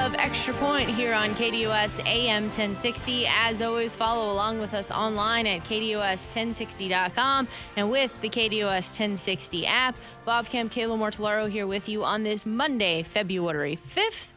Of Extra Point here on KDUS AM 1060. As always, follow along with us online at KDUS1060.com and with the KDUS 1060 app. Bob Kemp, Kayla Mortellaro here with you on this Monday, February 5th.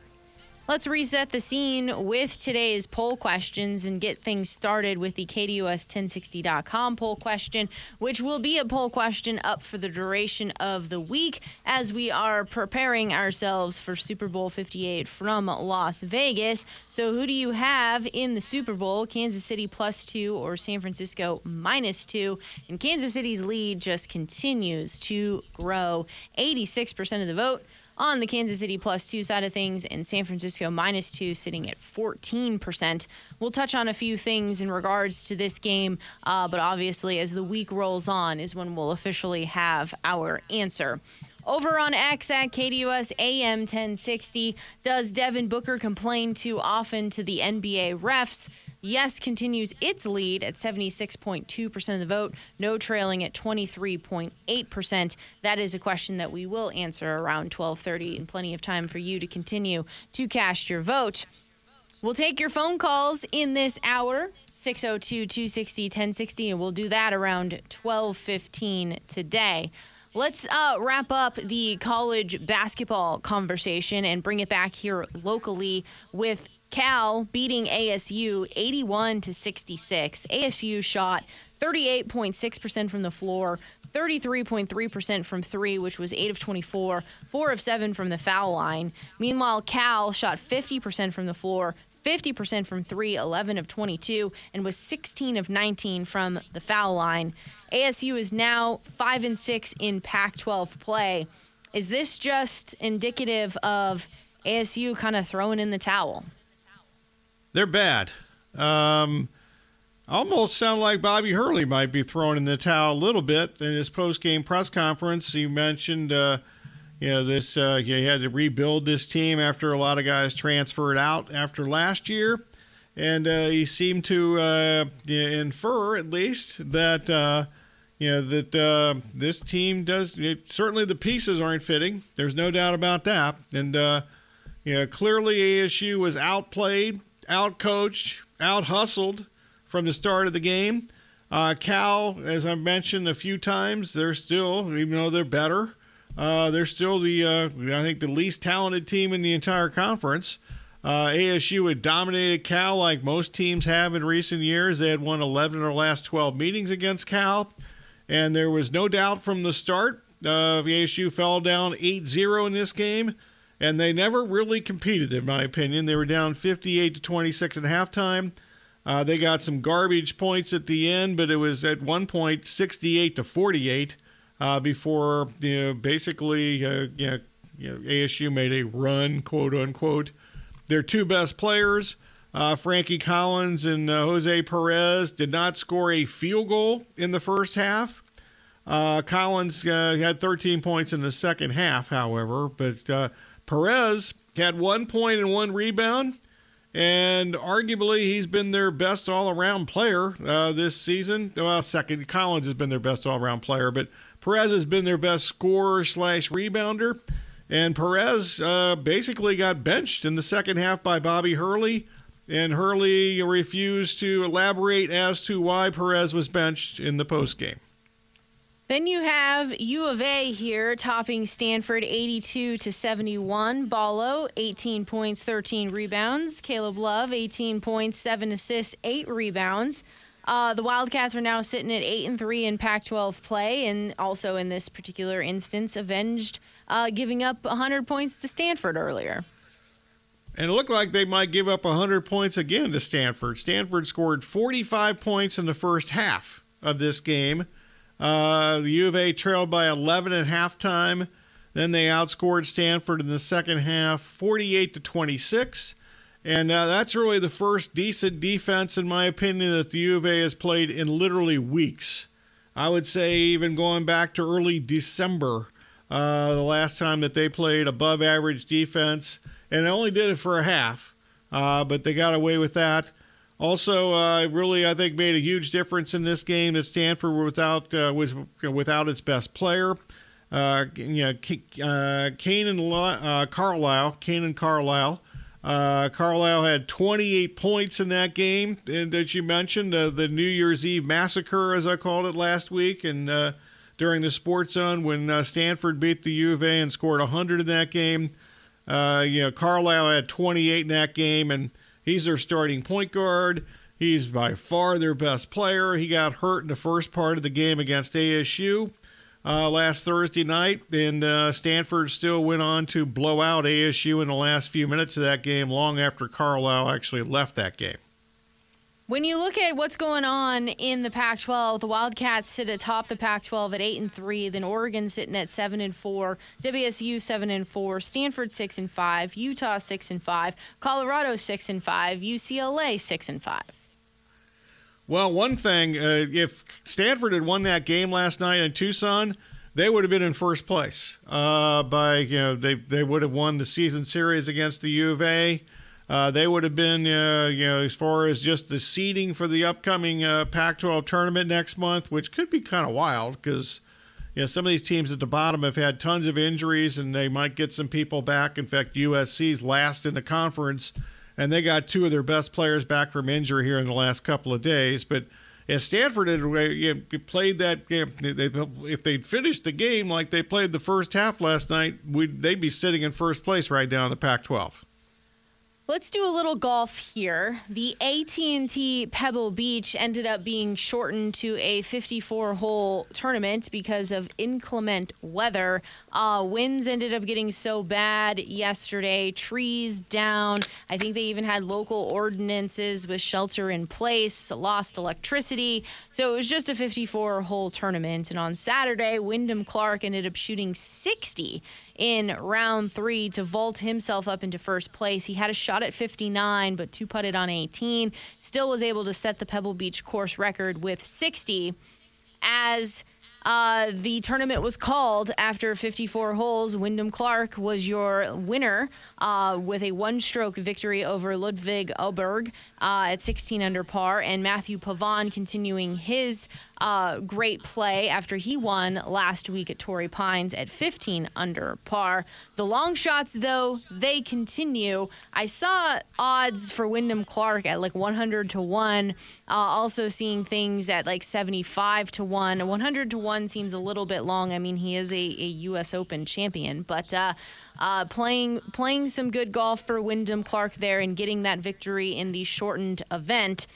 Let's reset the scene with today's poll questions and get things started with the KDUS1060.com poll question, which will be a poll question up for the duration of the week as we are preparing ourselves for Super Bowl 58 from Las Vegas. So who do you have in the Super Bowl? Kansas City +2 or San Francisco -2? And Kansas City's lead just continues to grow. 86% of the vote on the Kansas City +2 side of things, and San Francisco -2 sitting at 14%. We'll touch on a few things in regards to this game, but obviously as the week rolls on is when we'll officially have our answer. Over on X at KDUS AM 1060, does Devin Booker complain too often to the NBA refs? Yes continues its lead at 76.2% of the vote. No trailing at 23.8%. That is a question that we will answer around 12:30, and plenty of time for you to continue to cast your vote. We'll take your phone calls in this hour, 602-260-1060, and we'll do that around 12:15 today. Let's wrap up the college basketball conversation and bring it back here locally with Cal beating ASU 81-66. ASU shot 38.6% from the floor, 33.3% from three, which was 8 of 24, 4 of 7 from the foul line. Meanwhile, Cal shot 50% from the floor, 50% from three, 11 of 22, and was 16 of 19 from the foul line. ASU is now 5-6 in Pac-12 play. Is this just indicative of ASU kind of throwing in the towel? They're bad. Almost sound like Bobby Hurley might be throwing in the towel a little bit. In his post-game press conference, he mentioned, he had to rebuild this team after a lot of guys transferred out after last year. And he seemed to infer, at least, that this team does. Certainly, the pieces aren't fitting. There's no doubt about that. And clearly, ASU was outplayed, outcoached, outhustled from the start of the game. Cal, as I mentioned a few times, they're still, even though they're better, they're still the least talented team in the entire conference. ASU had dominated Cal like most teams have in recent years. They had won 11 of their last 12 meetings against Cal, and there was no doubt from the start. ASU fell down 8-0 in this game, and they never really competed, in my opinion. They were down 58-26 at halftime. They got some garbage points at the end, but it was at one point 68-48 before ASU made a run, quote unquote. Their two best players, Frankie Collins and Jose Perez, did not score a field goal in the first half. Collins had 13 points in the second half, however, but Perez had 1 point and one rebound, and arguably he's been their best all-around player this season. Well, second, Collins has been their best all-around player, but Perez has been their best scorer/rebounder. And Perez basically got benched in the second half by Bobby Hurley, and Hurley refused to elaborate as to why Perez was benched in the postgame. Then you have U of A here topping Stanford 82-71. Ballo, 18 points, 13 rebounds. Caleb Love, 18 points, 7 assists, 8 rebounds. The Wildcats are now sitting at 8-3 in Pac-12 play, and also in this particular instance avenged giving up 100 points to Stanford earlier. And it looked like they might give up 100 points again to Stanford. Stanford scored 45 points in the first half of this game. The U of A trailed by 11 at halftime. Then they outscored Stanford in the second half, 48-26. And that's really the first decent defense, in my opinion, that the U of A has played in literally weeks. I would say even going back to early December, the last time that they played above average defense. And they only did it for a half, but they got away with that. Also, really, I think made a huge difference in this game that Stanford was without its best player. Kanaan Carlisle. Carlisle had 28 points in that game, and as you mentioned, the New Year's Eve massacre, as I called it last week, and during the Sports Zone when Stanford beat the U of A and scored 100 in that game. Carlisle had 28 in that game, and he's their starting point guard. He's by far their best player. He got hurt in the first part of the game against ASU last Thursday night, and Stanford still went on to blow out ASU in the last few minutes of that game, long after Carlisle actually left that game. When you look at what's going on in the Pac-12, the Wildcats sit atop the Pac-12 at 8-3. Then Oregon sitting at 7-4, WSU 7-4, Stanford 6-5, Utah 6-5, Colorado 6-5, UCLA 6-5. Well, one thing, if Stanford had won that game last night in Tucson, they would have been in first place. They would have won the season series against the U of A. They would have been, as far as just the seeding for the upcoming Pac-12 tournament next month, which could be kind of wild because, some of these teams at the bottom have had tons of injuries and they might get some people back. In fact, USC's last in the conference, and they got two of their best players back from injury here in the last couple of days. But if Stanford had played that game, if they'd finished the game like they played the first half last night, they'd be sitting in first place right now in the Pac-12. Let's do a little golf here. The AT&T Pebble Beach ended up being shortened to a 54-hole tournament because of inclement weather. Winds ended up getting so bad yesterday, trees down. I think they even had local ordinances with shelter in place, lost electricity. So it was just a 54-hole tournament. And on Saturday, Wyndham Clark ended up shooting 60 in round three to vault himself up into first place. He had a shot at 59, but two-putted on 18. Still was able to set the Pebble Beach course record with 60 as the tournament was called after 54 holes. Wyndham Clark was your winner with a one-stroke victory over Ludwig Oberg at 16 under par, and Matthew Pavon continuing his great play after he won last week at Torrey Pines at 15 under par. The long shots, though, they continue. I saw odds for Wyndham Clark at like 100-1. Also seeing things at like 75-1. 100-1 seems a little bit long. I mean, he is a U.S. Open champion, but playing some good golf for Wyndham Clark there and getting that victory in the shortened event.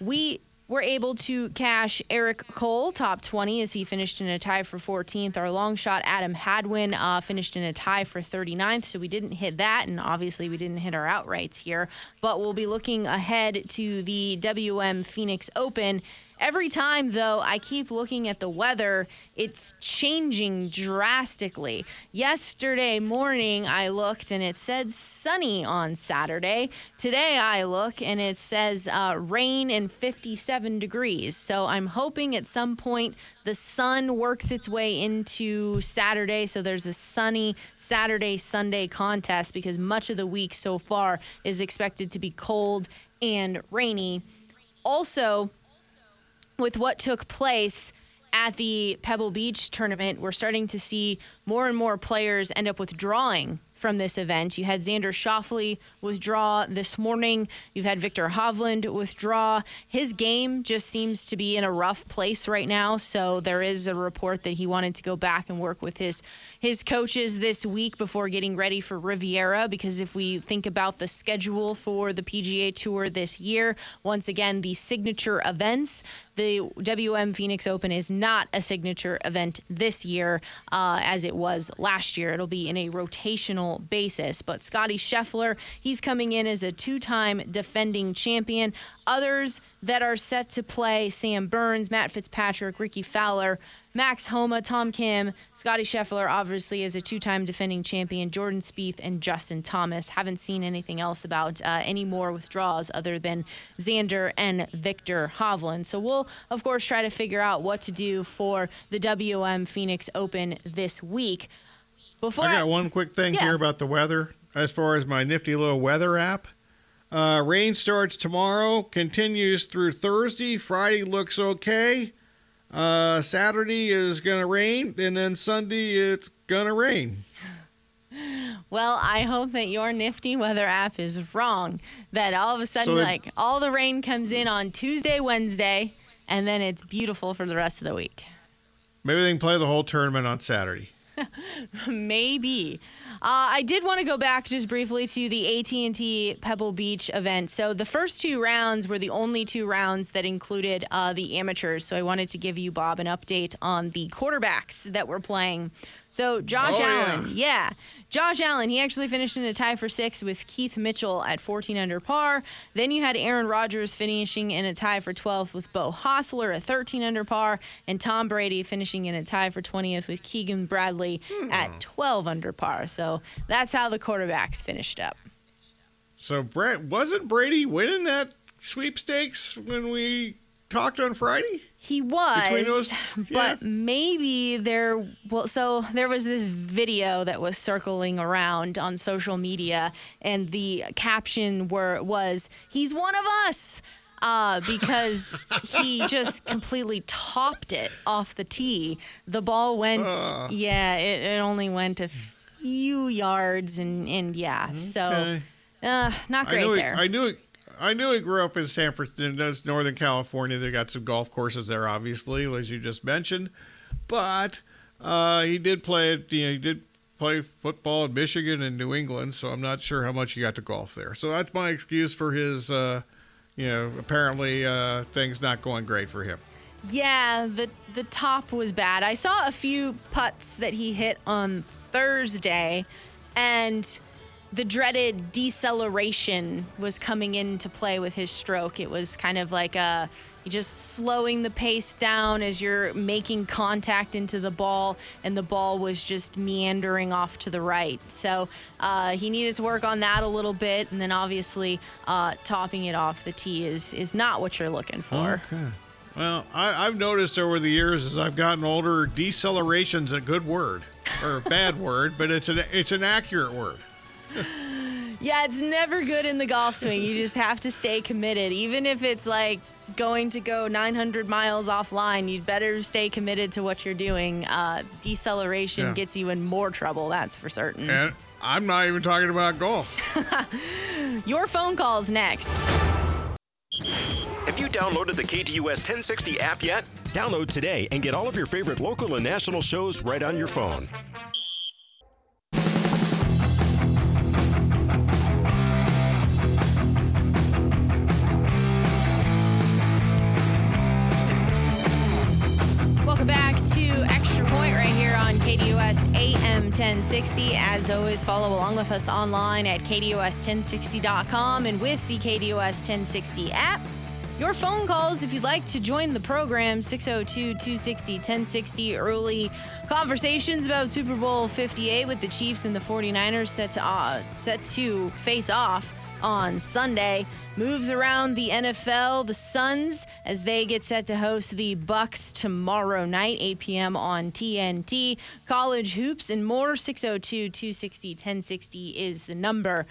We're able to cash Eric Cole, top 20, as he finished in a tie for 14th. Our long shot, Adam Hadwin, finished in a tie for 39th, so we didn't hit that, and obviously we didn't hit our outrights here. But we'll be looking ahead to the WM Phoenix Open. Every time, though, I keep looking at the weather, it's changing drastically. Yesterday morning, I looked, and it said sunny on Saturday. Today, I look, and it says rain and 57. Degrees. So I'm hoping at some point the sun works its way into Saturday. So there's a sunny Saturday, Sunday contest because much of the week so far is expected to be cold and rainy. Also, with what took place at the Pebble Beach tournament, we're starting to see more and more players end up withdrawing from this event. You had Xander Schauffele withdraw this morning. You've had Victor Hovland withdraw. His game just seems to be in a rough place right now, so there is a report that he wanted to go back and work with his coaches this week before getting ready for Riviera, because if we think about the schedule for the PGA Tour this year, once again, the signature events, the WM Phoenix Open is not a signature event this year as it was last year. It'll be in a rotational national basis. But Scotty Scheffler, he's coming in as a two-time defending champion. Others that are set to play, Sam Burns, Matt Fitzpatrick, Ricky Fowler, Max Homa, Tom Kim, Scotty Scheffler obviously is a two-time defending champion, Jordan Spieth, and Justin Thomas. Haven't seen anything else about any more withdrawals other than Xander and Victor Hovland. So we'll, of course, try to figure out what to do for the WM Phoenix Open this week. Before I got one quick thing here about the weather. As far as my nifty little weather app, rain starts tomorrow, continues through Thursday. Friday looks okay. Saturday is going to rain, and then Sunday it's going to rain. Well, I hope that your nifty weather app is wrong, that all of a sudden, all the rain comes in on Tuesday, Wednesday, and then it's beautiful for the rest of the week. Maybe they can play the whole tournament on Saturday. Maybe. I did want to go back just briefly to the AT&T Pebble Beach event. So the first two rounds were the only two rounds that included the amateurs. So I wanted to give you, Bob, an update on the quarterbacks that were playing. So Josh Allen, Josh Allen, he actually finished in a tie for sixth with Keith Mitchell at 14 under par. Then you had Aaron Rodgers finishing in a tie for 12th with Bo Hostler at 13 under par, and Tom Brady finishing in a tie for 20th with Keegan Bradley at 12 under par. So that's how the quarterbacks finished up. So wasn't Brady winning that sweepstakes when we talked on Friday? He was, but maybe there. Well, so there was this video that was circling around on social media, and the caption was, "He's one of us," because he just completely topped it off the tee. The ball went, it only went a few yards, and so not great there. I knew he grew up in San Francisco, Northern California. They got some golf courses there, obviously, as you just mentioned. But he did play football in Michigan and New England, so I'm not sure how much he got to golf there. So that's my excuse for his, apparently things not going great for him. Yeah, the top was bad. I saw a few putts that he hit on Thursday, and the dreaded deceleration was coming into play with his stroke. It was kind of like just slowing the pace down as you're making contact into the ball, and the ball was just meandering off to the right. So he needed to work on that a little bit, and then obviously topping it off the tee is not what you're looking for. Okay. Well, I've noticed over the years as I've gotten older, deceleration's a good word, or a bad word, but it's an accurate word. Yeah, it's never good in the golf swing. You just have to stay committed. Even if it's like going to go 900 miles offline, you'd better stay committed to what you're doing. Deceleration gets you in more trouble, that's for certain. And I'm not even talking about golf. Your phone call's next. Have you downloaded the KDUS 1060 app yet? Download today and get all of your favorite local and national shows right on your phone. KDUS AM 1060. As always, follow along with us online at KDUS1060.com and with the KDUS 1060 app. Your phone calls if you'd like to join the program, 602-260-1060. Early conversations about Super Bowl 58 with the Chiefs and the 49ers set to face off on Sunday. Moves around the NFL, the Suns, as they get set to host the Bucks tomorrow night, 8 p.m. on TNT. College hoops and more, 602-260-1060 is the number.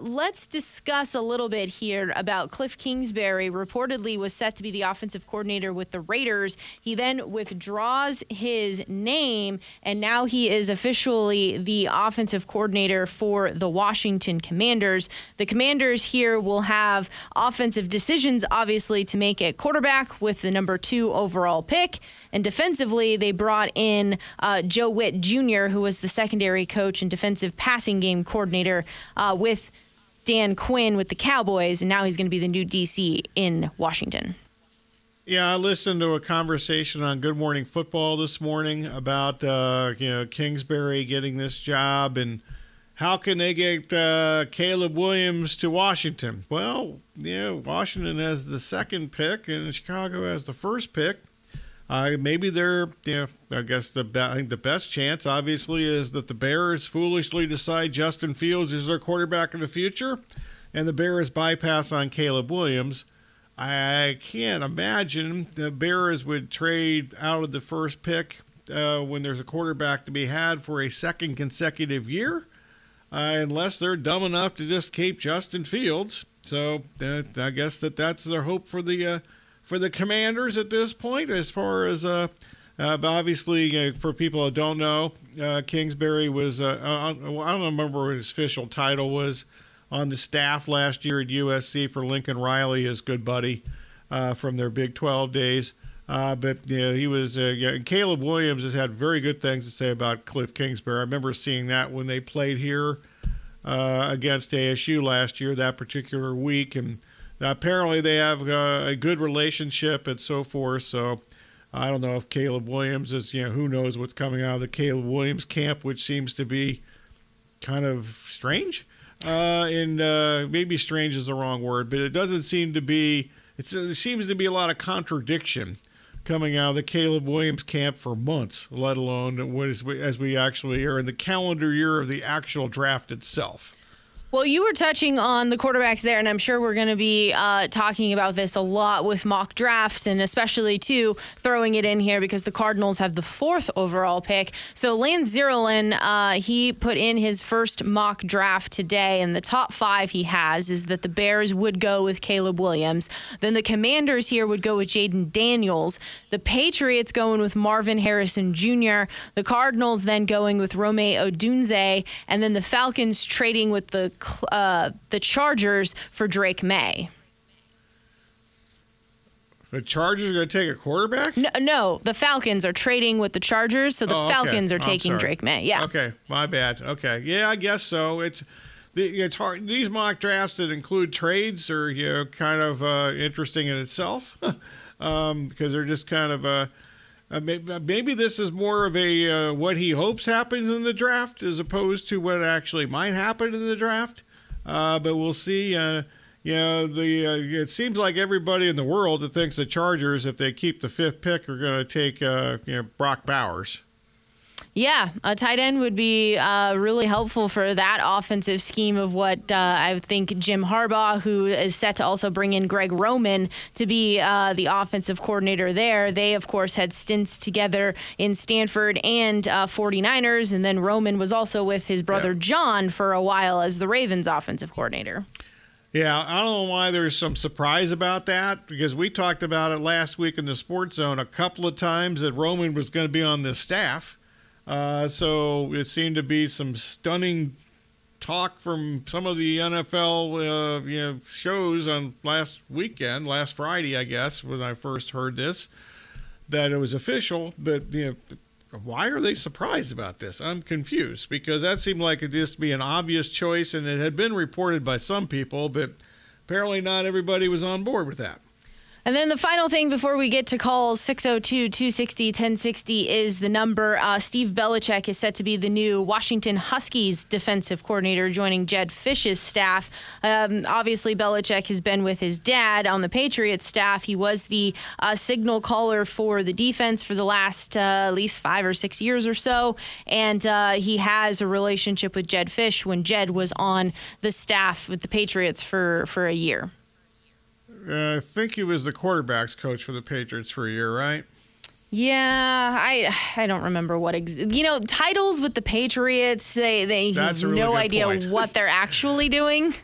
Let's discuss a little bit here about Kliff Kingsbury. Reportedly was set to be the offensive coordinator with the Raiders. He then withdraws his name, and now he is officially the offensive coordinator for the Washington Commanders. The Commanders here will have offensive decisions, obviously, to make at quarterback with the number 2 overall pick. And defensively, they brought in Joe Witt Jr., who was the secondary coach and defensive passing game coordinator with Dan Quinn with the Cowboys, and now he's going to be the new DC in Washington. Yeah, I listened to a conversation on Good Morning Football this morning about Kingsbury getting this job, and how can they get Caleb Williams to Washington? Well, yeah, Washington has the second pick and Chicago has the first pick. Maybe they're, you know, I guess I think the best chance, obviously, is that the Bears foolishly decide Justin Fields is their quarterback in the future, and the Bears bypass on Caleb Williams. I can't imagine the Bears would trade out of the first pick when there's a quarterback to be had for a second consecutive year, unless they're dumb enough to just keep Justin Fields. So I guess that's their hope for the Commanders at this point. As far as obviously, for people who don't know, Kingsbury was, I don't remember what his official title was, on the staff last year at USC for Lincoln Riley, his good buddy from their Big 12 days. But he was, Caleb Williams has had very good things to say about Kliff Kingsbury. I remember seeing that when they played here against ASU last year, that particular week. And apparently they have a good relationship and so forth. So I don't know if Caleb Williams is, who knows what's coming out of the Caleb Williams camp, which seems to be kind of strange. And maybe strange is the wrong word, but it doesn't seem to be, it seems to be a lot of contradiction coming out of the Caleb Williams camp for months, let alone what is, as we actually are in the calendar year of the actual draft itself. Well, you were touching on the quarterbacks there, and I'm sure we're going to be talking about this a lot with mock drafts, and especially, too, throwing it in here because the Cardinals have the 4th overall pick. So Lance Zierlein, he put in his first mock draft today, and the top 5 he has is that the Bears would go with Caleb Williams. Then the Commanders here would go with Jaden Daniels. The Patriots going with Marvin Harrison Jr. The Cardinals then going with Rome Odunze, and then the Falcons trading with the Chargers for Drake May. The Chargers are going to take a quarterback? No, the Falcons are trading with the Chargers, so the Falcons are taking Drake May. Yeah. Okay, my bad. Okay, yeah, I guess so. It's hard. These mock drafts that include trades are kind of interesting in itself because they're just kind of maybe this is more of a what he hopes happens in the draft as opposed to what actually might happen in the draft. But we'll see. It seems like everybody in the world that thinks the Chargers, if they keep the 5th pick, are going to take Brock Bowers. Yeah, a tight end would be really helpful for that offensive scheme of what I think Jim Harbaugh, who is set to also bring in Greg Roman to be the offensive coordinator there. They, of course, had stints together in Stanford and 49ers, and then Roman was also with his brother John for a while as the Ravens offensive coordinator. Yeah, I don't know why there's some surprise about that, because we talked about it last week in the Sports Zone a couple of times that Roman was going to be on this staff. So it seemed to be some stunning talk from some of the NFL shows on last Friday, I guess, when I first heard this, that it was official. But why are they surprised about this? I'm confused, because that seemed like it just be an obvious choice, and it had been reported by some people, but apparently not everybody was on board with that. And then the final thing before we get to calls, 602-260-1060 is the number. Steve Belichick is set to be the new Washington Huskies defensive coordinator, joining Jed Fish's staff. Obviously, Belichick has been with his dad on the Patriots staff. He was the signal caller for the defense for the last at least 5 or 6 years or so. And he has a relationship with Jed Fish when Jed was on the staff with the Patriots for a year. I think he was the quarterback's coach for the Patriots for a year, right? Yeah, I don't remember what titles with the Patriots. They have really no idea what they're actually doing.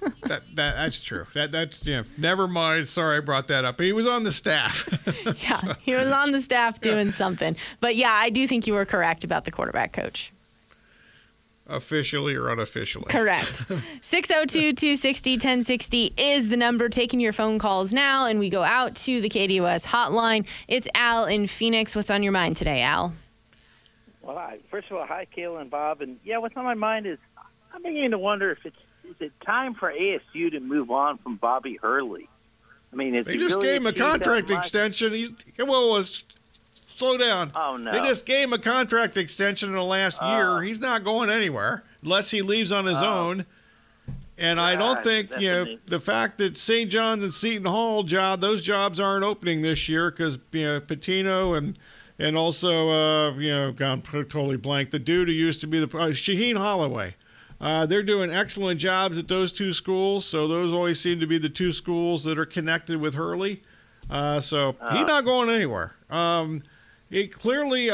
that's true. That's never mind. Sorry, I brought that up. But he was on the staff. Yeah, so. He was on the staff doing something. But yeah, I do think you were correct about the quarterback coach. Officially or unofficially. Correct. 602-260-1060 is the number. Taking your phone calls now, and we go out to the KDUS hotline. It's Al in Phoenix. What's on your mind today, Al? Well, first of all, hi, Kayla and Bob. And, what's on my mind is I'm beginning to wonder if is it time for ASU to move on from Bobby Hurley? I mean, they just gave him a contract extension. He's slow down. Oh, no. They just gave him a contract extension in the last year. He's not going anywhere unless he leaves on his own. And I don't think, the fact that St. John's and Seton Hall those jobs aren't opening this year because, Patino and also, gone totally blank. The dude who used to be the Shaheen Holloway. They're doing excellent jobs at those two schools. So those always seem to be the two schools that are connected with Hurley. So he's not going anywhere. It clearly,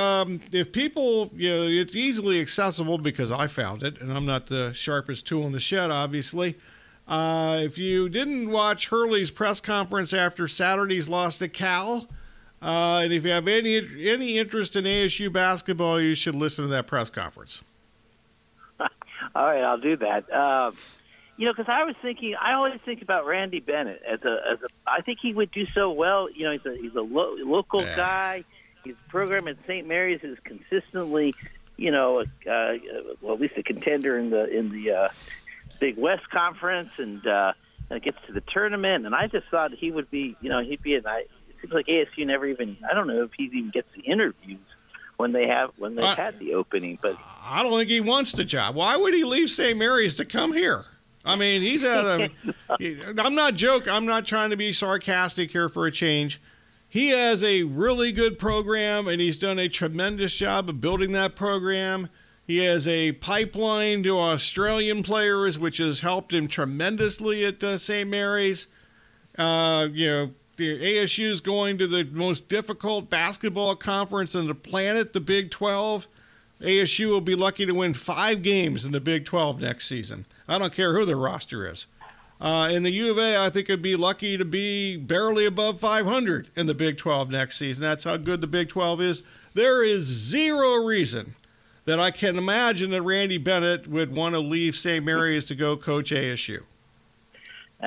if people, it's easily accessible because I found it, and I'm not the sharpest tool in the shed, obviously. If you didn't watch Hurley's press conference after Saturday's loss to Cal, and if you have any interest in ASU basketball, you should listen to that press conference. All right, I'll do that. Because I always think about Randy Bennett as a. I think he would do so well. He's a local guy. His program at St. Mary's is consistently, at least a contender in the Big West Conference, and gets to the tournament. And I just thought he would be, it seems like ASU never even. I don't know if he even gets the interviews when they've had the opening. But I don't think he wants the job. Why would he leave St. Mary's to come here? I mean, I'm not joking. I'm not trying to be sarcastic here for a change. He has a really good program, and he's done a tremendous job of building that program. He has a pipeline to Australian players, which has helped him tremendously at St. Mary's. The ASU is going to the most difficult basketball conference on the planet, the Big 12. ASU will be lucky to win 5 games in the Big 12 next season. I don't care who their roster is. And the U of A, I think, would be lucky to be barely above 500 in the Big 12 next season. That's how good the Big 12 is. There is zero reason that I can imagine that Randy Bennett would want to leave St. Mary's to go coach ASU.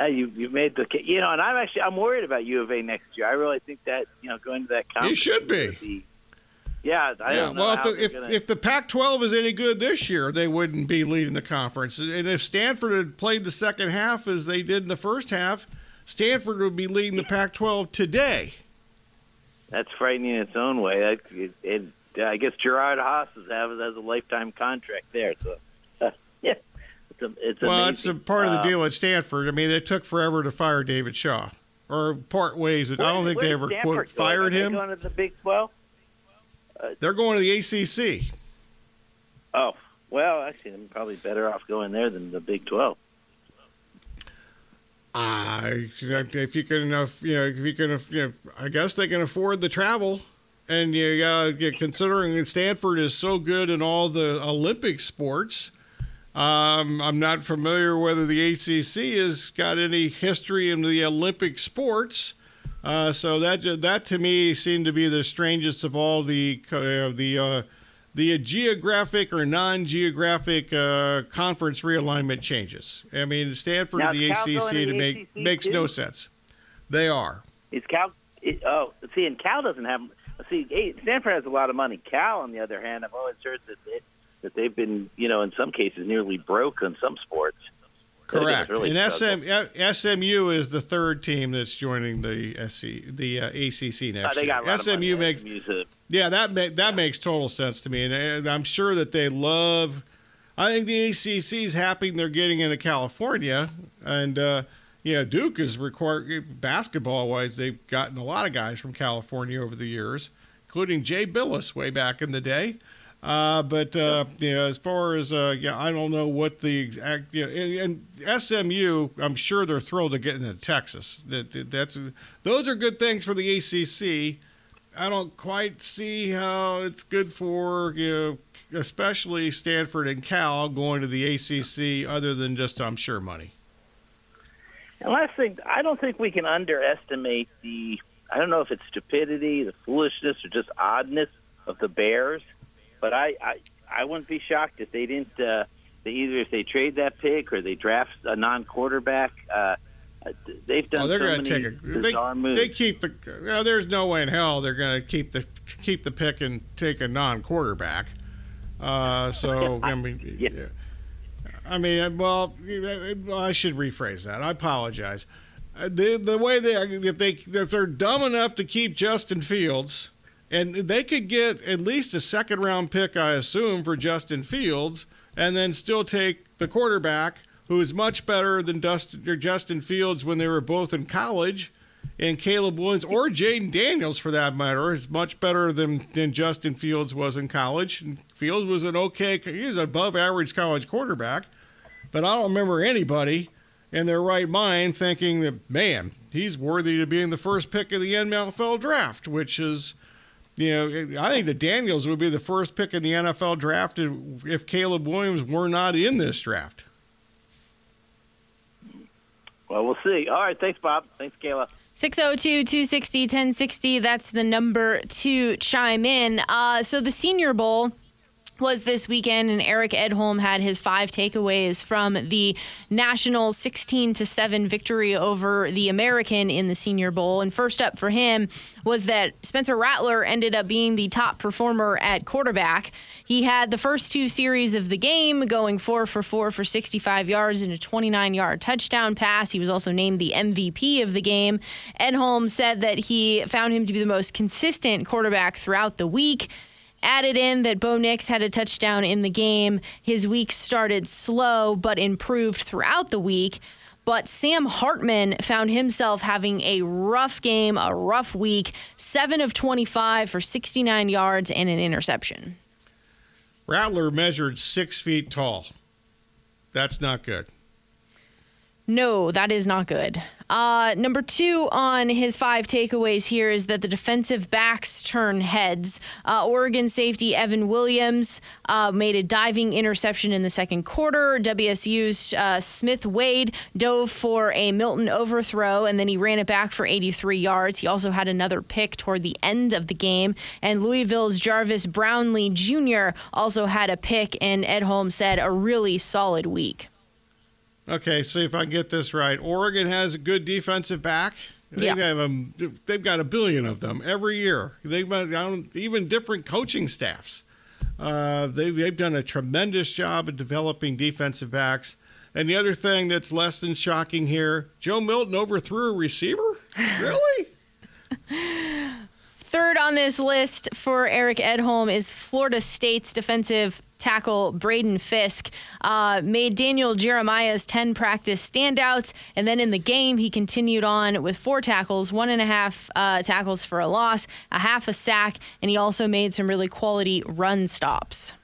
You made the case. And I'm worried about U of A next year. I really think that, going to that conference. You should be. Yeah, I don't know. Well, if the Pac-12 is any good this year, they wouldn't be leading the conference. And if Stanford had played the second half as they did in the first half, Stanford would be leading the Pac-12 today. That's frightening in its own way. I guess Gerard Haas has a lifetime contract there. So, yeah, it's a part of the deal at Stanford. I mean, it took forever to fire David Shaw or part ways. I don't think they ever fired him. Going to the Big 12? They're going to the ACC. Oh, well, actually, I'm probably better off going there than the Big 12. I guess they can afford the travel, and considering that Stanford is so good in all the Olympic sports, I'm not familiar whether the ACC has got any history in the Olympic sports. So that to me seemed to be the strangest of all the geographic or non-geographic conference realignment changes. I mean, Stanford and the ACC makes no sense. They are. Is Cal? And Cal doesn't have. Stanford has a lot of money. Cal, on the other hand, I've always heard that they've been, in some cases, nearly broke on some sports. Correct. Really and SMU is the third team that's joining the ACC next year. SMU makes makes total sense to me, and I'm sure that they love. I think the ACC is happy they're getting into California, and Duke is required basketball wise. They've gotten a lot of guys from California over the years, including Jay Billis way back in the day. As far as I don't know what the exact and SMU, I'm sure they're thrilled to get into Texas. Those are good things for the ACC. I don't quite see how it's good for especially Stanford and Cal going to the ACC, other than just I'm sure money. And last thing, I don't think we can underestimate I don't know if it's stupidity, the foolishness, or just oddness of the Bears. But I wouldn't be shocked if they didn't. If they trade that pick or they draft a non-quarterback. They've done. They're going to take bizarre moves. They keep the. There's no way in hell they're going to keep the pick and take a non-quarterback. I should rephrase that. I apologize. The way if they're dumb enough to keep Justin Fields. And they could get at least a second-round pick, I assume, for Justin Fields, and then still take the quarterback, who is much better than Justin Fields when they were both in college, and Caleb Williams, or Jaden Daniels, for that matter, is much better than Justin Fields was in college. And Fields was he was an above-average college quarterback, but I don't remember anybody in their right mind thinking that, man, he's worthy to being the first pick of the NFL draft, which is... I think that Daniels would be the first pick in the NFL draft if Caleb Williams were not in this draft. Well, we'll see. All right, thanks, Bob. Thanks, Kayla. 602-260-1060, that's the number to chime in. So the Senior Bowl was this weekend, and Eric Edholm had his 5 takeaways from the national 16-7 victory over the American in the Senior Bowl. And first up for him was that Spencer Rattler ended up being the top performer at quarterback. He had the first 2 series of the game, going 4 for 4 for 65 yards and a 29-yard touchdown pass. He was also named the MVP of the game. Edholm said that he found him to be the most consistent quarterback throughout the week. Added in that Bo Nix had a touchdown in the game. His week started slow but improved throughout the week. But Sam Hartman found himself having a rough game, a rough week. 7 of 25 for 69 yards and an interception. Rattler measured 6 feet tall. That's not good. No, that is not good. Number 2 on his 5 takeaways here is that the defensive backs turn heads. Oregon safety Evan Williams made a diving interception in the second quarter. WSU's Smith Wade dove for a Milton overthrow, and then he ran it back for 83 yards. He also had another pick toward the end of the game. And Louisville's Jarvis Brownlee Jr. also had a pick, and Edholm said a really solid week. Okay, see if I can get this right. Oregon has a good defensive back. They've got a billion of them every year. They've got even different coaching staffs. They've done a tremendous job of developing defensive backs. And the other thing that's less than shocking here, Joe Milton overthrew a receiver? Really? Third on this list for Eric Edholm is Florida State's defensive tackle Braden Fisk made Daniel Jeremiah's 10 practice standouts, and then in the game he continued on with 4 tackles, 1.5 tackles for a loss, a half a sack, and he also made some really quality run stops.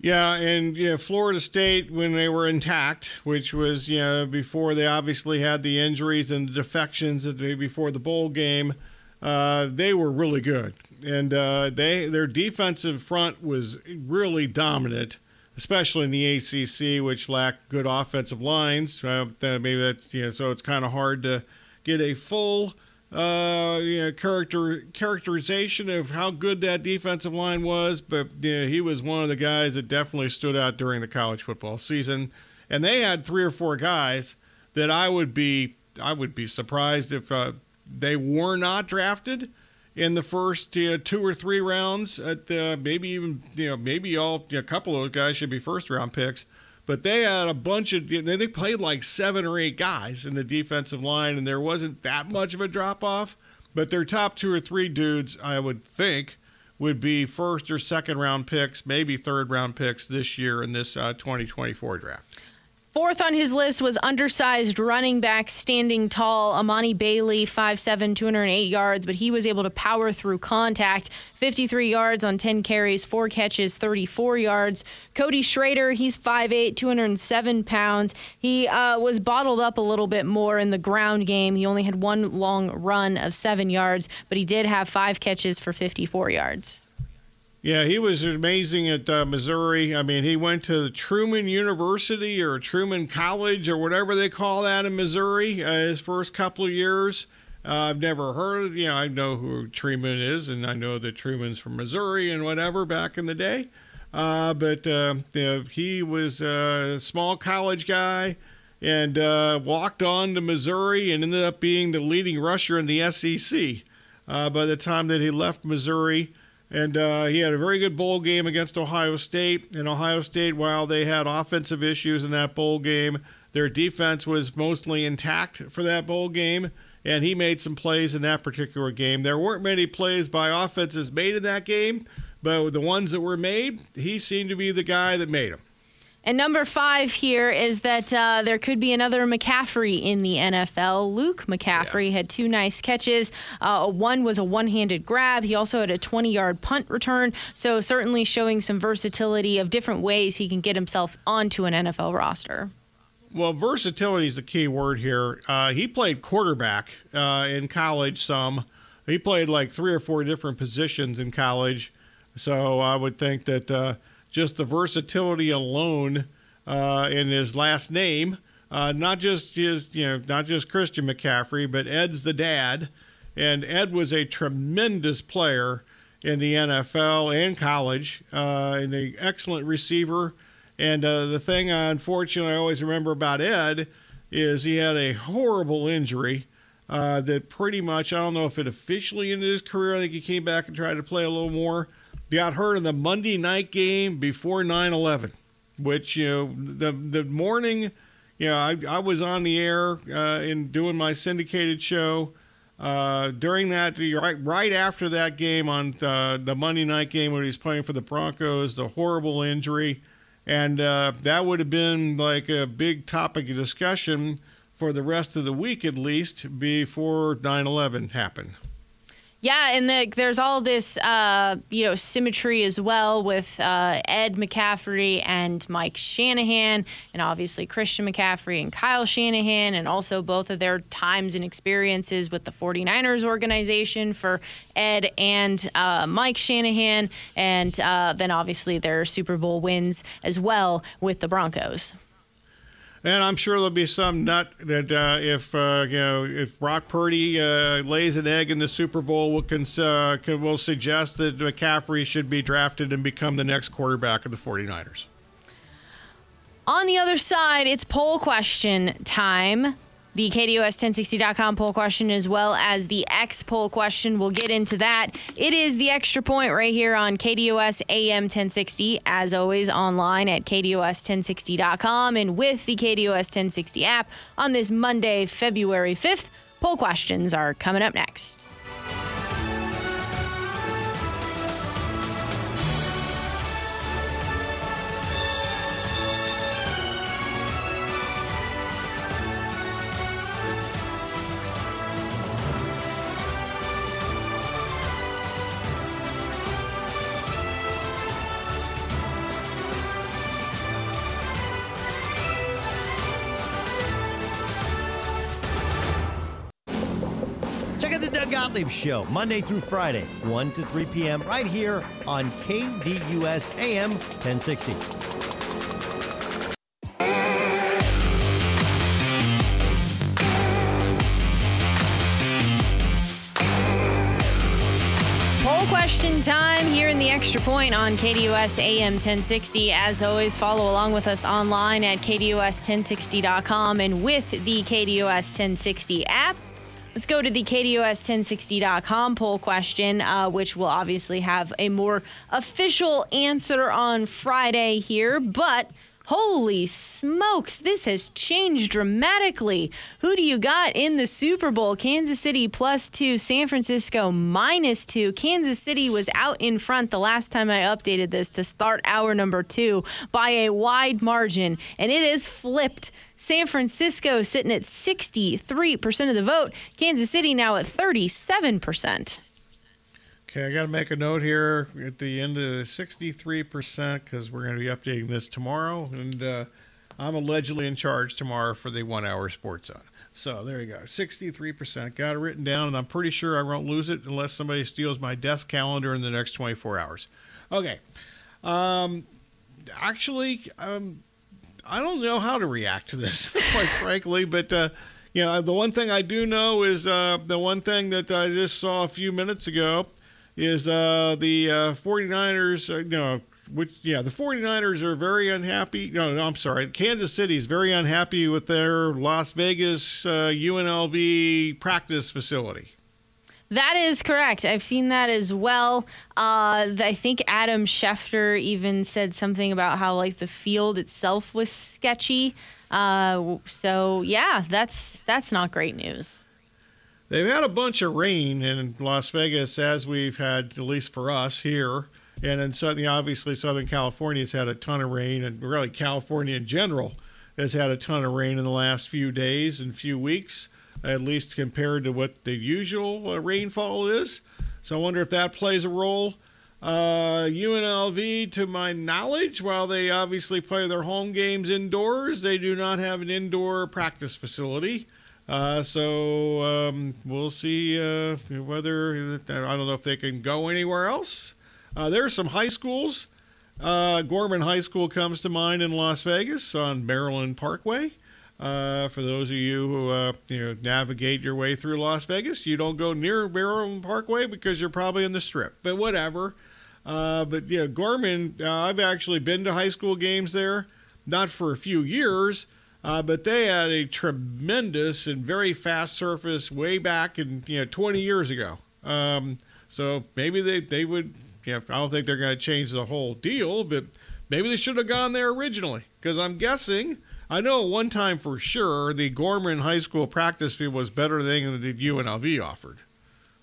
Yeah, and Florida State, when they were intact, which was before they obviously had the injuries and the defections the day before the bowl game, they were really good. And their defensive front was really dominant, especially in the ACC, which lacked good offensive lines. Maybe that's so it's kind of hard to get a full characterization of how good that defensive line was. But he was one of the guys that definitely stood out during the college football season. And they had 3 or 4 guys that I would be surprised if they were not drafted in the first 2 or 3 rounds, at a couple of those guys should be first-round picks. But they had a bunch of they played like 7 or 8 guys in the defensive line, and there wasn't that much of a drop-off. But their top 2 or 3 dudes, I would think, would be first- or second-round picks, maybe third-round picks this year in this 2024 draft. Fourth on his list was undersized running back standing tall, Amani Bailey, 5'7", 208 yards, but he was able to power through contact, 53 yards on 10 carries, 4 catches, 34 yards. Cody Schrader, he's 5'8", 207 pounds. He was bottled up a little bit more in the ground game. He only had 1 long run of 7 yards, but he did have 5 catches for 54 yards. Yeah, he was amazing at Missouri. I mean, he went to Truman University or Truman College or whatever they call that in Missouri his first couple of years. I've never heard of I know who Truman is, and I know that Truman's from Missouri and whatever back in the day. But he was a small college guy and walked on to Missouri and ended up being the leading rusher in the SEC by the time that he left Missouri. And he had a very good bowl game against Ohio State. And Ohio State, while they had offensive issues in that bowl game, their defense was mostly intact for that bowl game. and he made some plays in that particular game. There weren't many plays by offenses made in that game, but the ones that were made, he seemed to be the guy that made them. And number 5 here is that there could be another McCaffrey in the NFL. Luke McCaffrey had two nice catches. One was a one-handed grab. He also had a 20-yard punt return. So certainly showing some versatility of different ways he can get himself onto an NFL roster. Well, versatility is the key word here. He played quarterback in college some. He played like 3 or 4 different positions in college. So I would think that... just the versatility alone in his last name, not just Christian McCaffrey, but Ed's the dad, and Ed was a tremendous player in the NFL and college, and an excellent receiver. And the thing, unfortunately, I always remember about Ed is he had a horrible injury that pretty much, I don't know if it officially ended his career. I think he came back and tried to play a little more. Got hurt in the Monday night game before 9/11, which, you know, the morning, you know, I was on the air and doing my syndicated show during that, right after that game on the Monday night game when he was playing for the Broncos, the horrible injury. And that would have been like a big topic of discussion for the rest of the week, at least, before 9/11 happened. Yeah, and there's all this, symmetry as well with Ed McCaffrey and Mike Shanahan, and obviously Christian McCaffrey and Kyle Shanahan, and also both of their times and experiences with the 49ers organization for Ed and Mike Shanahan, and then obviously their Super Bowl wins as well with the Broncos. And I'm sure there'll be some nut that if Brock Purdy lays an egg in the Super Bowl, will suggest that McCaffrey should be drafted and become the next quarterback of the 49ers. On the other side, it's poll question time. The KDOS1060.com poll question as well as the X poll question. We'll get into that. It is the extra point right here on KDOS AM 1060. As always, online at KDOS1060.com and with the KDOS 1060 app on this Monday, February 5th. Poll questions are coming up next. Show Monday through Friday, 1 to 3 p.m. right here on KDUS AM 1060. Poll question time here in the Extra Point on KDUS AM 1060. As always, follow along with us online at KDUS1060.com and with the KDUS 1060 app. Let's go to the KDOS1060.com poll question, which will obviously have a more official answer on Friday here. But holy smokes, this has changed dramatically. Who do you got in the Super Bowl? Kansas City +2, San Francisco -2. Kansas City was out in front the last time I updated this to start hour number 2 by a wide margin, and it is flipped. San Francisco sitting at 63% of the vote. Kansas City now at 37%. Okay, I got to make a note here at the end of the 63% because we're going to be updating this tomorrow. And I'm allegedly in charge tomorrow for the 1 hour sports zone. So there you go, 63%. Got it written down, and I'm pretty sure I won't lose it unless somebody steals my desk calendar in the next 24 hours. Okay. I don't know how to react to this, quite frankly, but the one thing I do know is the one thing that I just saw a few minutes ago is the 49ers, the 49ers are very unhappy. No, I'm sorry. Kansas City is very unhappy with their Las Vegas UNLV practice facility. That is correct. I've seen that as well. I think Adam Schefter even said something about how like the field itself was sketchy. So yeah, that's not great news. They've had a bunch of rain in Las Vegas, as we've had, at least for us here. And then suddenly, obviously, Southern California's had a ton of rain, and really California in general has had a ton of rain in the last few days and few weeks, at least compared to what the usual rainfall is. So I wonder if that plays a role. UNLV, to my knowledge, while they obviously play their home games indoors, they do not have an indoor practice facility. So we'll see whether – I don't know if they can go anywhere else. There are some high schools. Gorman High School comes to mind in Las Vegas on Maryland Parkway. For those of you who navigate your way through Las Vegas, you don't go near Maryland Parkway because you're probably in the Strip. But whatever. Gorman, I've actually been to high school games there, not for a few years, but they had a tremendous and very fast surface way back in 20 years ago. So maybe they would. I don't think they're going to change the whole deal, but maybe they should have gone there originally, because I'm guessing. I know one time for sure the Gorman High School practice field was better than the UNLV offered.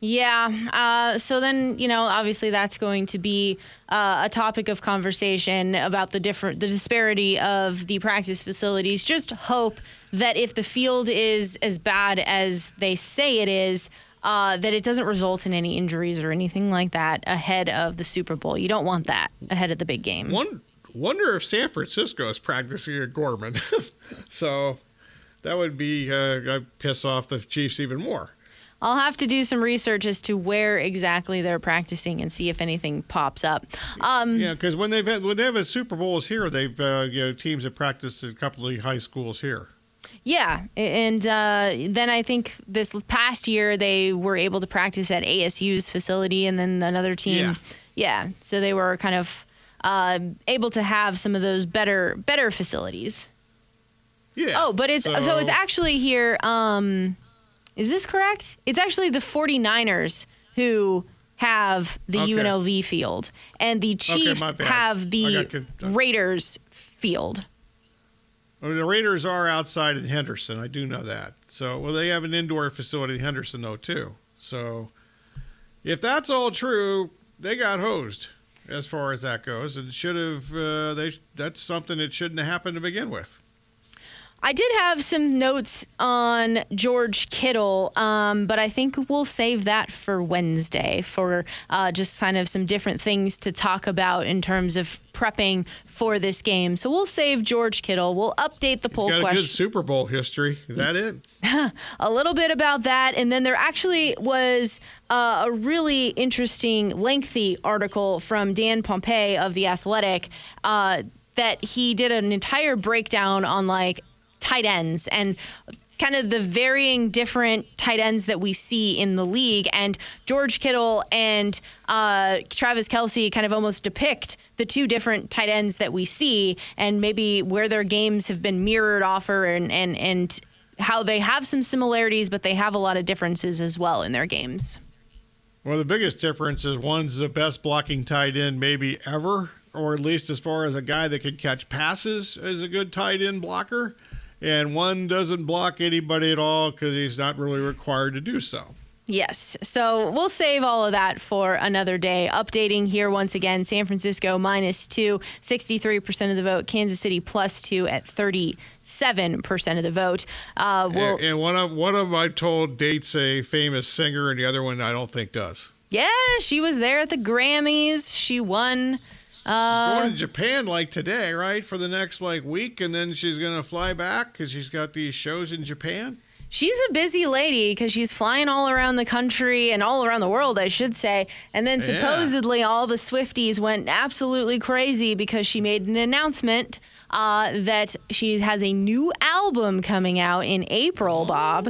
Yeah. So then, obviously that's going to be a topic of conversation about the disparity of the practice facilities. Just hope that if the field is as bad as they say it is, that it doesn't result in any injuries or anything like that ahead of the Super Bowl. You don't want that ahead of the big game. Wonder if San Francisco is practicing at Gorman. So that would be, I'd piss off the Chiefs even more. I'll have to do some research as to where exactly they're practicing and see if anything pops up. Because when they have a Super Bowls here, they've teams have practiced at a couple of high schools here. Yeah, and then I think this past year they were able to practice at ASU's facility, and then another team. Yeah, so they were kind of able to have some of those better facilities. Yeah. Oh, but it's actually here. Is this correct? It's actually the 49ers who have the UNLV field, and the Chiefs have the Raiders field. I mean, the Raiders are outside in Henderson. I do know that. So, they have an indoor facility in Henderson, though, too. So, if that's all true, they got hosed as far as that goes. And should have, that's something that shouldn't have happened to begin with. I did have some notes on George Kittle, but I think we'll save that for Wednesday for just kind of some different things to talk about in terms of prepping for this game. So we'll save George Kittle. We'll update the poll question. He's got a good Super Bowl history. Is that it? A little bit about that. And then there actually was a really interesting, lengthy article from Dan Pompey of The Athletic that he did an entire breakdown on tight ends and kind of the varying different tight ends that we see in the league. And George Kittle and Travis Kelce kind of almost depict the two different tight ends that we see and maybe where their games have been mirrored off and how they have some similarities, but they have a lot of differences as well in their games. Well, the biggest difference is one's the best blocking tight end maybe ever, or at least as far as a guy that could catch passes as a good tight end blocker. And one doesn't block anybody at all because he's not really required to do so. Yes. So we'll save all of that for another day. Updating here once again, San Francisco -2, 63% of the vote. Kansas City +2 at 37% of the vote. And one of I told dates a famous singer, and the other one I don't think does. Yeah, she was there at the Grammys. She won. She's going to Japan today, right, for the next week, and then she's going to fly back because she's got these shows in Japan. She's a busy lady because she's flying all around the country and all around the world, I should say. And then supposedly all the Swifties went absolutely crazy because she made an announcement that she has a new album coming out in April, Bob.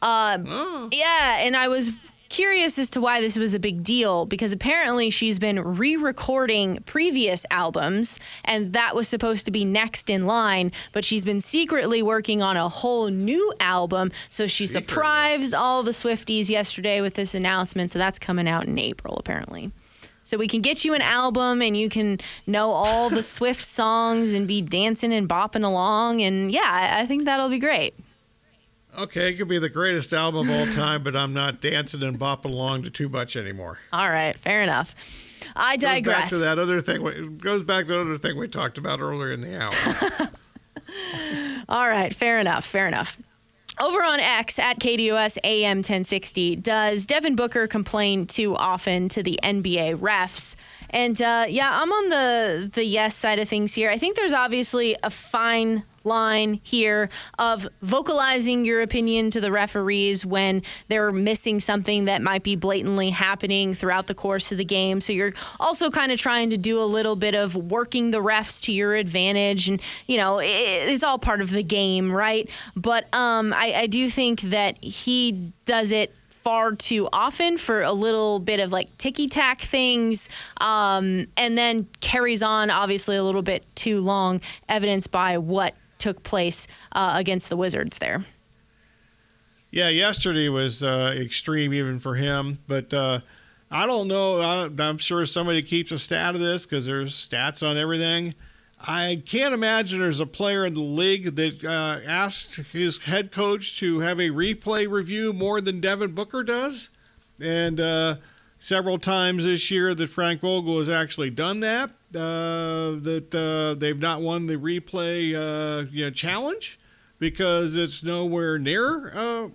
Yeah, and I was curious as to why this was a big deal, because apparently she's been re-recording previous albums, and that was supposed to be next in line, but she's been secretly working on a whole new album, so she surprised all the Swifties yesterday with this announcement, so that's coming out in April, apparently. So we can get you an album, and you can know all the Swift songs and be dancing and bopping along, and I think that'll be great. okay, it could be the greatest album of all time, but I'm not dancing and bopping along to too much anymore. All right, fair enough. I digress. Goes back to that other thing we talked about earlier in the hour. All right, fair enough. Over on X, at KDUS AM 1060, does Devin Booker complain too often to the NBA refs? And I'm on the yes side of things here. I think there's obviously a fine line here of vocalizing your opinion to the referees when they're missing something that might be blatantly happening throughout the course of the game. So you're also kind of trying to do a little bit of working the refs to your advantage. And, you know, it's all part of the game, right? But I do think that he does it far too often for a little bit of like ticky-tack things, and then carries on obviously a little bit too long, evidenced by what took place against the Wizards there. Yeah, yesterday was extreme even for him, but I don't know. I'm sure somebody keeps a stat of this because there's stats on everything. I can't imagine there's a player in the league that asked his head coach to have a replay review more than Devin Booker does. And several times this year that Frank Vogel has actually done that. They've not won the replay challenge because it's nowhere near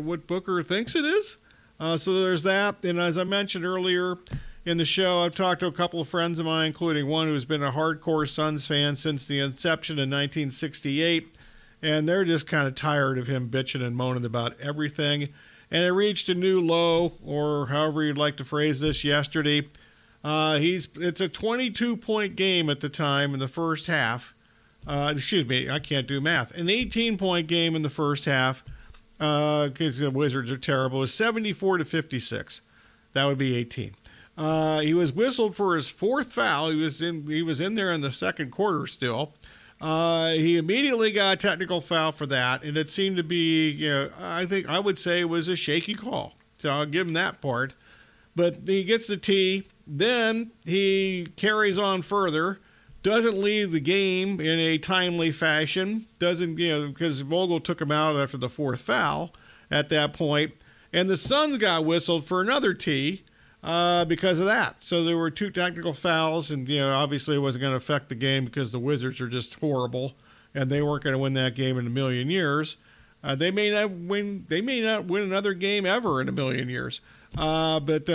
what Booker thinks it is. So there's that. And as I mentioned earlier in the show, I've talked to a couple of friends of mine, including one who's been a hardcore Suns fan since the inception in 1968. And they're just kind of tired of him bitching and moaning about everything. And it reached a new low, or however you'd like to phrase this, yesterday. It's a 22-point game at the time in the first half. I can't do math. An 18-point game in the first half because the Wizards are terrible. It was 74-56. That would be 18. He was whistled for his fourth foul. He was in there in the second quarter still. He immediately got a technical foul for that, and it seemed to be, I think I would say it was a shaky call. So I'll give him that part. But he gets the tee. Then he carries on further, doesn't leave the game in a timely fashion, because Vogel took him out after the fourth foul at that point. And the Suns got whistled for another tee because of that. So there were two technical fouls, and obviously it wasn't going to affect the game because the Wizards are just horrible, and they weren't going to win that game in a million years. They may not win another game ever in a million years. It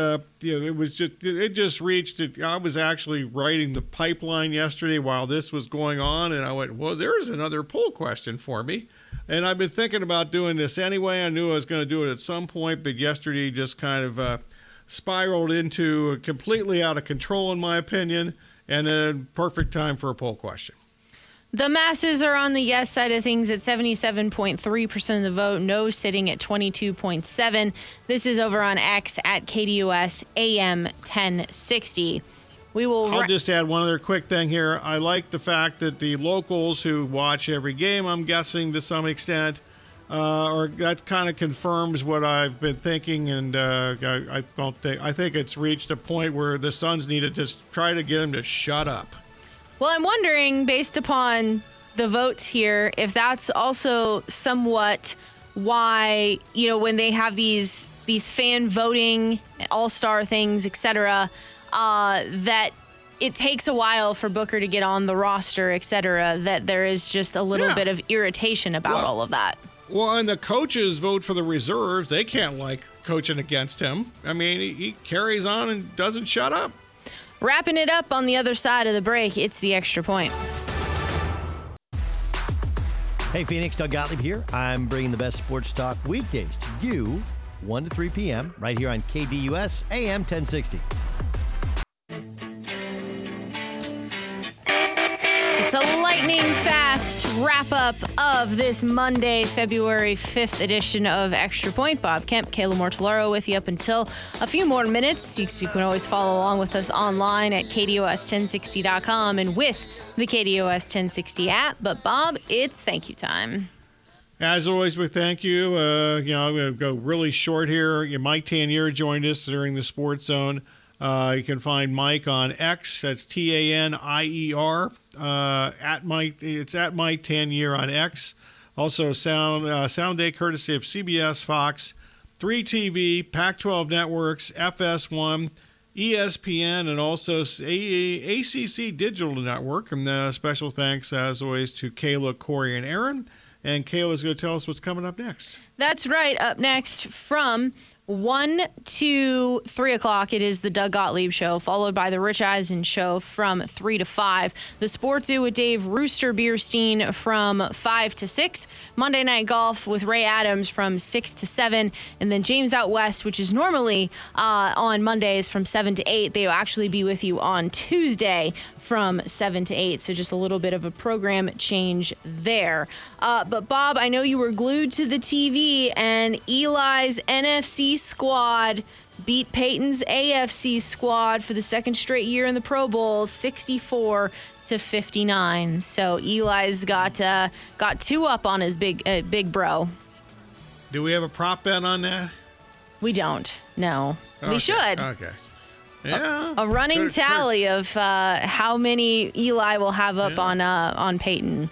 just reached it. I was actually writing the pipeline yesterday while this was going on, and I went, well, there's another poll question for me. And I've been thinking about doing this anyway. I knew I was going to do it at some point, but yesterday just kind of spiraled into completely out of control, in my opinion, and a perfect time for a poll question. The masses are on the yes side of things at 77.3% of the vote, no sitting at 22.7%. This is over on X at KDUS AM 1060. I'll just add one other quick thing here. I like the fact that the locals who watch every game, I'm guessing to some extent, or that kind of confirms what I've been thinking, and I think it's reached a point where the Suns need to just try to get them to shut up. Well, I'm wondering, based upon the votes here, if that's also somewhat why, when they have these fan voting, all-star things, etc., that it takes a while for Booker to get on the roster, etc., that there is just a little bit of irritation about all of that. Well, and the coaches vote for the reserves. They can't like coaching against him. I mean, he carries on and doesn't shut up. Wrapping it up on the other side of the break, it's the Extra Point. Hey, Phoenix, Doug Gottlieb here. I'm bringing the best sports talk weekdays to you, 1 to 3 p.m., right here on KDUS AM 1060. It's a lightning-fast wrap-up of this Monday, February 5th edition of Extra Point. Bob Kemp, Kayla Mortellaro with you up until a few more minutes. You can always follow along with us online at KDOS1060.com and with the KDOS 1060 app. But, Bob, it's thank you time. As always, we thank you. I'm going to go really short here. Mike Tanier joined us during the Sports Zone. You can find Mike on X. That's T-A-N-I-E-R. It's at Mike Tanier on X. Also, Sound Day courtesy of CBS, Fox, 3TV, Pac-12 Networks, FS1, ESPN, and also ACC Digital Network. And special thanks, as always, to Kayla, Corey, and Aaron. And Kayla's going to tell us what's coming up next. That's right. Up next from 1 to 3 o'clock, it is the Doug Gottlieb Show, followed by the Rich Eisen Show from 3 to 5. The Sports Zoo with Dave Rooster Bierstein from 5 to 6. Monday Night Golf with Ray Adams from 6 to 7. And then James Out West, which is normally on Mondays from 7 to 8. They will actually be with you on Tuesday from 7 to 8. So just a little bit of a program change there. But Bob, I know you were glued to the TV, and Eli's NFC squad beat Peyton's AFC squad for the second straight year in the Pro Bowl, 64-59. So Eli's got two up on his big bro. Do we have a prop bet on that? We don't. No, okay. We should. Okay. Yeah. A running tally of how many Eli will have up on Peyton.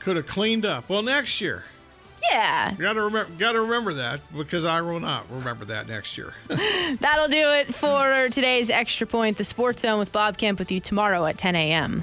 Could have cleaned up. Well, next year. Yeah. Got to remember that, because I will not remember that next year. That'll do it for today's Extra Point, the Sports Zone with Bob Kemp, with you tomorrow at 10 a.m.